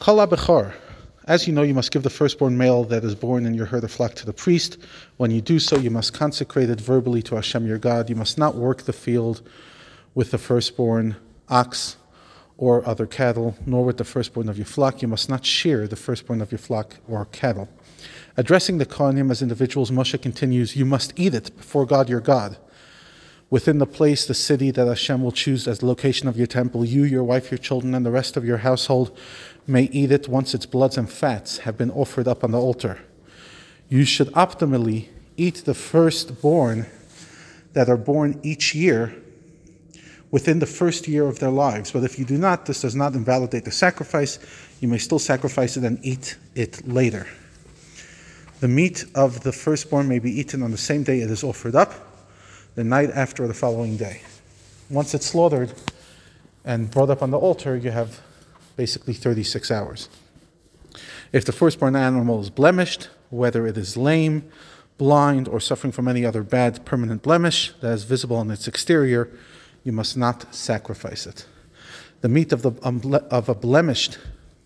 Kala bechar. As you know, you must give the firstborn male that is born in your herd or flock to the priest. When you do so, you must consecrate it verbally to Hashem your God. You must not work the field with the firstborn ox or other cattle, nor with the firstborn of your flock. You must not shear the firstborn of your flock or cattle. Addressing the kohanim as individuals, Moshe continues, you must eat it before God your God. Within the place, the city that Hashem will choose as the location of your temple, you, your wife, your children, and the rest of your household may eat it once its bloods and fats have been offered up on the altar. You should optimally eat the firstborn that are born each year within the first year of their lives. But if you do not, this does not invalidate the sacrifice. You may still sacrifice it and eat it later. The meat of the firstborn may be eaten on the same day it is offered up, the night after or the following day. Once it's slaughtered and brought up on the altar, you have basically 36 hours. If the firstborn animal is blemished, whether it is lame, blind, or suffering from any other bad permanent blemish that is visible on its exterior, you must not sacrifice it. The meat of a blemished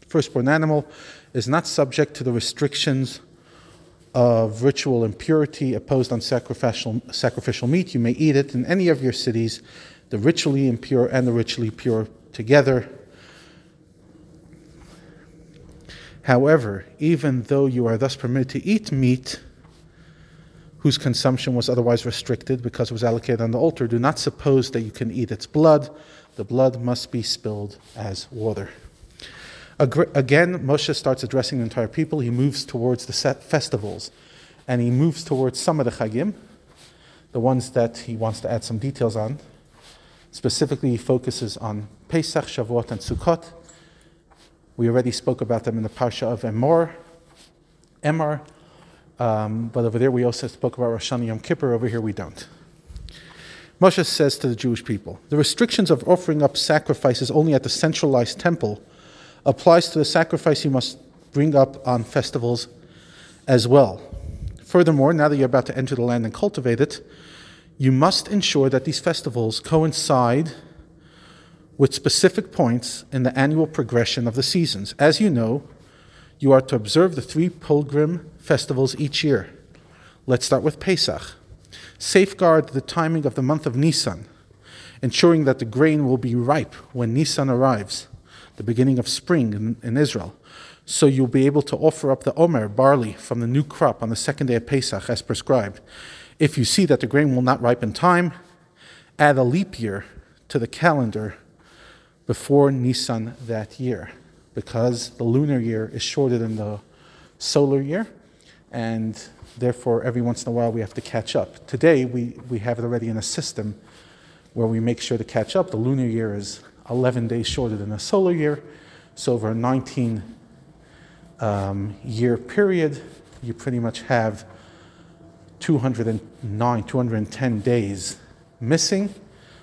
firstborn animal is not subject to the restrictions of ritual impurity opposed on sacrificial meat. You may eat it in any of your cities, the ritually impure and the ritually pure together. However, even though you are thus permitted to eat meat, whose consumption was otherwise restricted because it was allocated on the altar, do not suppose that you can eat its blood. The blood must be spilled as water. Again, Moshe starts addressing the entire people. He moves towards the festivals, and he moves towards some of the Chagim, the ones that he wants to add some details on. Specifically, he focuses on Pesach, Shavuot, and Sukkot. We already spoke about them in the Parsha of Emor, but over there we also spoke about Rosh Hashanah Yom Kippur. Over here we don't. Moshe says to the Jewish people, the restrictions of offering up sacrifices only at the centralized temple applies to the sacrifice you must bring up on festivals as well. Furthermore, now that you're about to enter the land and cultivate it, you must ensure that these festivals coincide with specific points in the annual progression of the seasons. As you know, you are to observe the 3 pilgrim festivals each year. Let's start with Pesach. Safeguard the timing of the month of Nisan, ensuring that the grain will be ripe when Nisan arrives, the beginning of spring in Israel. So you'll be able to offer up the omer, barley, from the new crop on the second day of Pesach as prescribed. If you see that the grain will not ripen in time, add a leap year to the calendar before Nisan that year, because the lunar year is shorter than the solar year, and therefore every once in a while we have to catch up. Today we have it already in a system where we make sure to catch up. The lunar year is 11 days shorter than a solar year, so over a 19-year period, you pretty much have 210 days missing,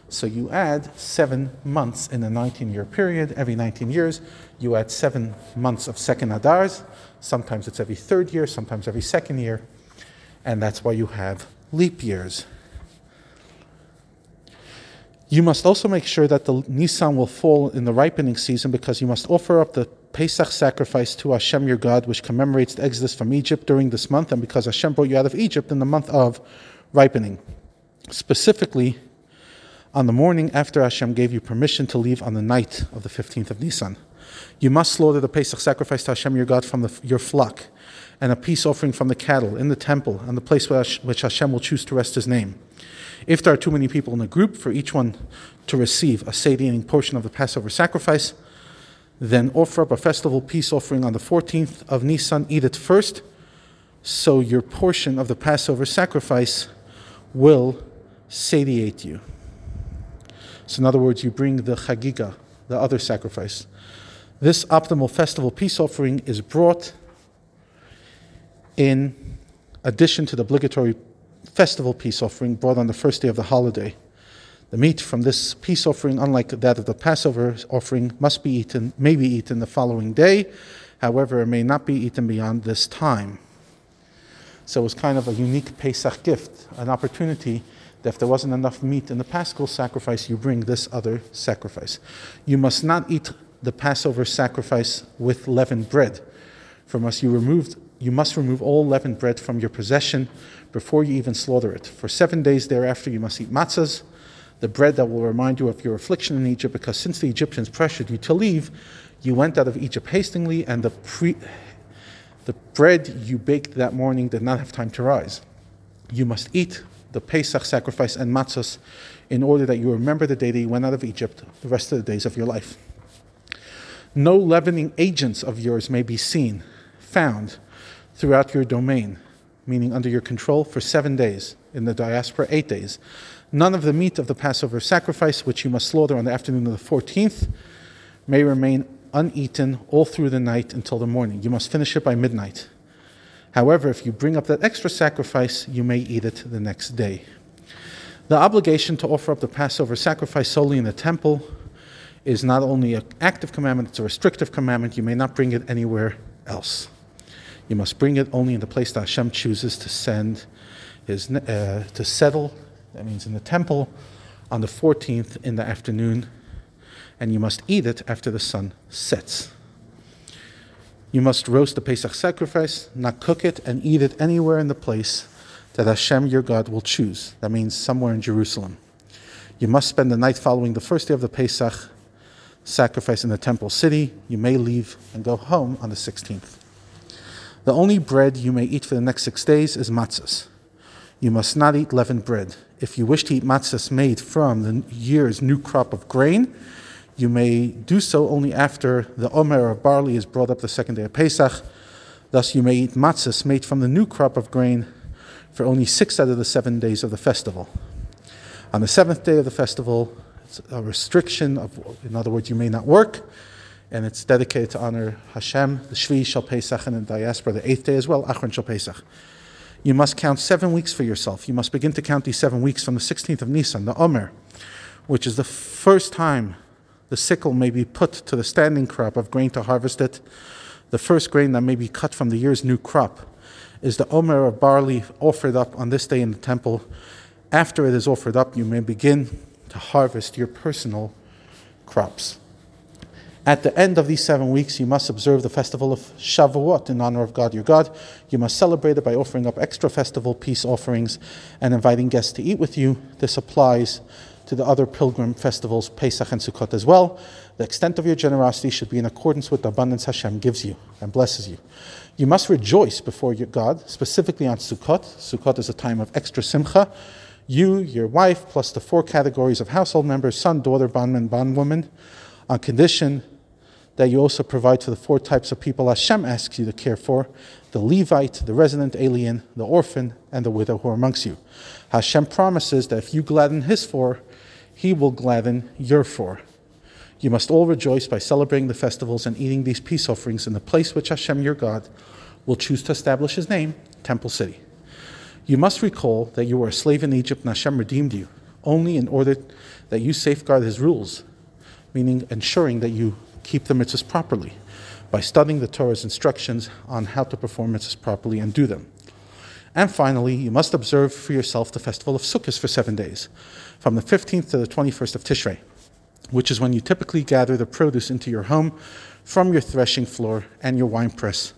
so you add 7 months in a 19-year period. Every 19 years, you add 7 months of second Adars. Sometimes it's every 3rd year, sometimes every 2nd year, and that's why you have leap years. You must also make sure that the Nisan will fall in the ripening season, because you must offer up the Pesach sacrifice to Hashem your God, which commemorates the exodus from Egypt during this month, and because Hashem brought you out of Egypt in the month of ripening. Specifically, on the morning after Hashem gave you permission to leave on the night of the 15th of Nisan. You must slaughter the Pesach sacrifice to Hashem your God from your flock, and a peace offering from the cattle in the temple and the place which Hashem will choose to rest his name. If there are too many people in a group for each one to receive a satiating portion of the Passover sacrifice, then offer up a festival peace offering on the 14th of Nisan. Eat it first, so your portion of the Passover sacrifice will satiate you. So in other words, you bring the chagiga, the other sacrifice. This optimal festival peace offering is brought in addition to the obligatory festival peace offering brought on the first day of the holiday. The meat from this peace offering, unlike that of the Passover offering, may be eaten the following day. However, it may not be eaten beyond this time. So it was kind of a unique Pesach gift, an opportunity that if there wasn't enough meat in the Paschal sacrifice, you bring this other sacrifice. You must not eat the Passover sacrifice with leavened bread. From us you must remove all leavened bread from your possession before you even slaughter it. For 7 days thereafter you must eat matzahs, the bread that will remind you of your affliction in Egypt, because since the Egyptians pressured you to leave, you went out of Egypt hastily, and the bread you baked that morning did not have time to rise. You must eat the Pesach sacrifice and matzahs in order that you remember the day that you went out of Egypt the rest of the days of your life. No leavening agents of yours may be found throughout your domain, meaning under your control, for 7 days, in the diaspora 8 days. None of the meat of the Passover sacrifice, which you must slaughter on the afternoon of the 14th, may remain uneaten all through the night until the morning. You must finish it by midnight. However, if you bring up that extra sacrifice, you may eat it the next day. The obligation to offer up the Passover sacrifice solely in the temple is not only an active commandment, it's a restrictive commandment. You may not bring it anywhere else. You must bring it only in the place that Hashem chooses to send to settle, that means in the temple, on the 14th in the afternoon, and you must eat it after the sun sets. You must roast the Pesach sacrifice, not cook it, and eat it anywhere in the place that Hashem your God will choose. That means somewhere in Jerusalem. You must spend the night following the first day of the Pesach sacrifice in the temple city. You may leave and go home on the 16th. The only bread you may eat for the next 6 days is matzahs. You must not eat leavened bread. If you wish to eat matzahs made from the year's new crop of grain, you may do so only after the omer of barley is brought up the second day of Pesach. Thus you may eat matzahs made from the new crop of grain for only 6 out of the 7 days of the festival. On the 7th day of the festival, it's a restriction in other words, you may not work, and it's dedicated to honor Hashem, the Shvi'i Shel Pesach, and in diaspora, the 8th day as well, Achron Shel Pesach. You must count 7 weeks for yourself. You must begin to count these 7 weeks from the 16th of Nisan, the omer, which is the first time the sickle may be put to the standing crop of grain to harvest it. The first grain that may be cut from the year's new crop is the omer of barley offered up on this day in the temple. After it is offered up, you may begin to harvest your personal crops. At the end of these 7 weeks, you must observe the festival of Shavuot in honor of God your God. You must celebrate it by offering up extra festival peace offerings and inviting guests to eat with you. This applies to the other pilgrim festivals, Pesach and Sukkot as well. The extent of your generosity should be in accordance with the abundance Hashem gives you and blesses you. You must rejoice before your God, specifically on Sukkot. Sukkot is a time of extra simcha. You, your wife, plus the 4 categories of household members, son, daughter, bondman, bondwoman, on condition that you also provide for the 4 types of people Hashem asks you to care for: the Levite, the resident alien, the orphan, and the widow who are amongst you. Hashem promises that if you gladden his 4, He will gladden your 4. You must all rejoice by celebrating the festivals and eating these peace offerings in the place which Hashem your God will choose to establish His name, Temple City. You must recall that you were a slave in Egypt and Hashem redeemed you, only in order that you safeguard His rules, meaning ensuring that you keep the mitzvahs properly, by studying the Torah's instructions on how to perform mitzvahs properly and do them. And finally, you must observe for yourself the festival of Sukkot for 7 days, from the 15th to the 21st of Tishrei, which is when you typically gather the produce into your home from your threshing floor and your wine press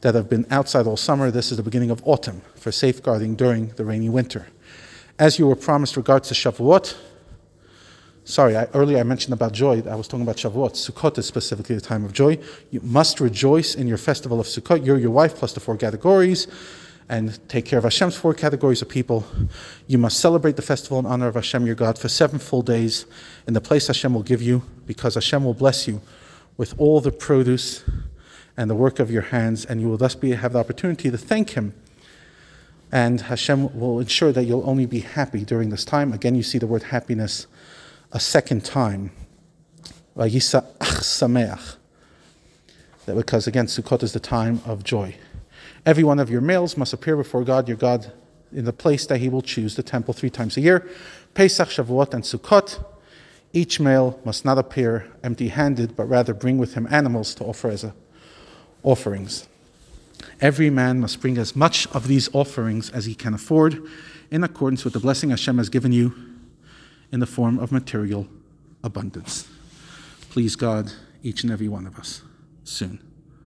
that have been outside all summer. This is the beginning of autumn for safeguarding during the rainy winter. As you were promised regards to Shavuot, earlier I mentioned about joy. I was talking about Shavuot. Sukkot is specifically the time of joy. You must rejoice in your festival of Sukkot, you, your wife, plus the 4 categories, and take care of Hashem's 4 categories of people. You must celebrate the festival in honor of Hashem your God for 7 full days in the place Hashem will give you, because Hashem will bless you with all the produce and the work of your hands, and you will thus have the opportunity to thank Him. And Hashem will ensure that you'll only be happy during this time. Again, you see the word happiness a second time. Because again, Sukkot is the time of joy. Every one of your males must appear before God, your God, in the place that He will choose, the temple, 3 times a year, Pesach, Shavuot, and Sukkot. Each male must not appear empty-handed, but rather bring with him animals to offer as offerings. Every man must bring as much of these offerings as he can afford, in accordance with the blessing Hashem has given you in the form of material abundance. Please, God, each and every one of us soon.